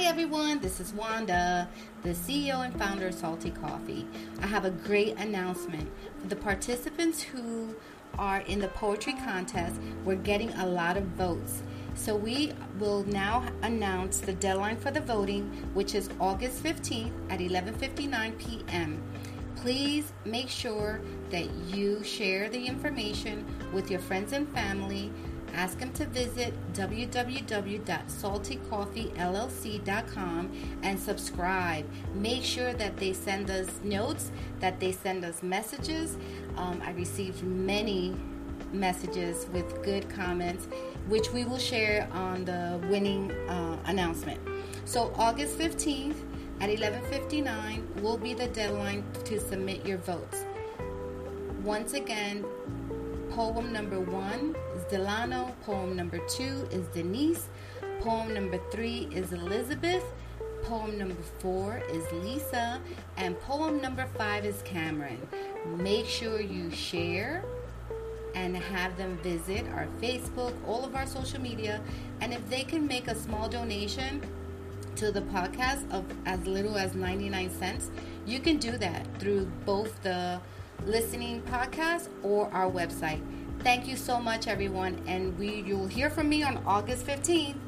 Hi everyone, this is Wanda, the CEO and founder of Salty Coffee. I have a great announcement. For the participants who are in the poetry contest, we're getting a lot of votes. So we will now announce the deadline for the voting, which is August 15th at 11:59 p.m. Please make sure that you share the information with your friends and family. Ask them to visit www.saltycoffeellc.com and subscribe. Make sure that they send us notes, that they send us messages. I received many messages with good comments, which we will share on the winning announcement. So August 15th at 11:59 will be the deadline to submit your votes. Once again, poem number 1 is Delano, poem number 2 is Denise, poem number 3 is Elizabeth, poem number 4 is Lisa, and poem number 5 is Cameron. Make sure you share and have them visit our Facebook, all of our social media, and if they can make a small donation to the podcast of as little as 99 cents, you can do that through both the Listening podcast or our website. Thank you so much, everyone, and you'll hear from me on August 15th.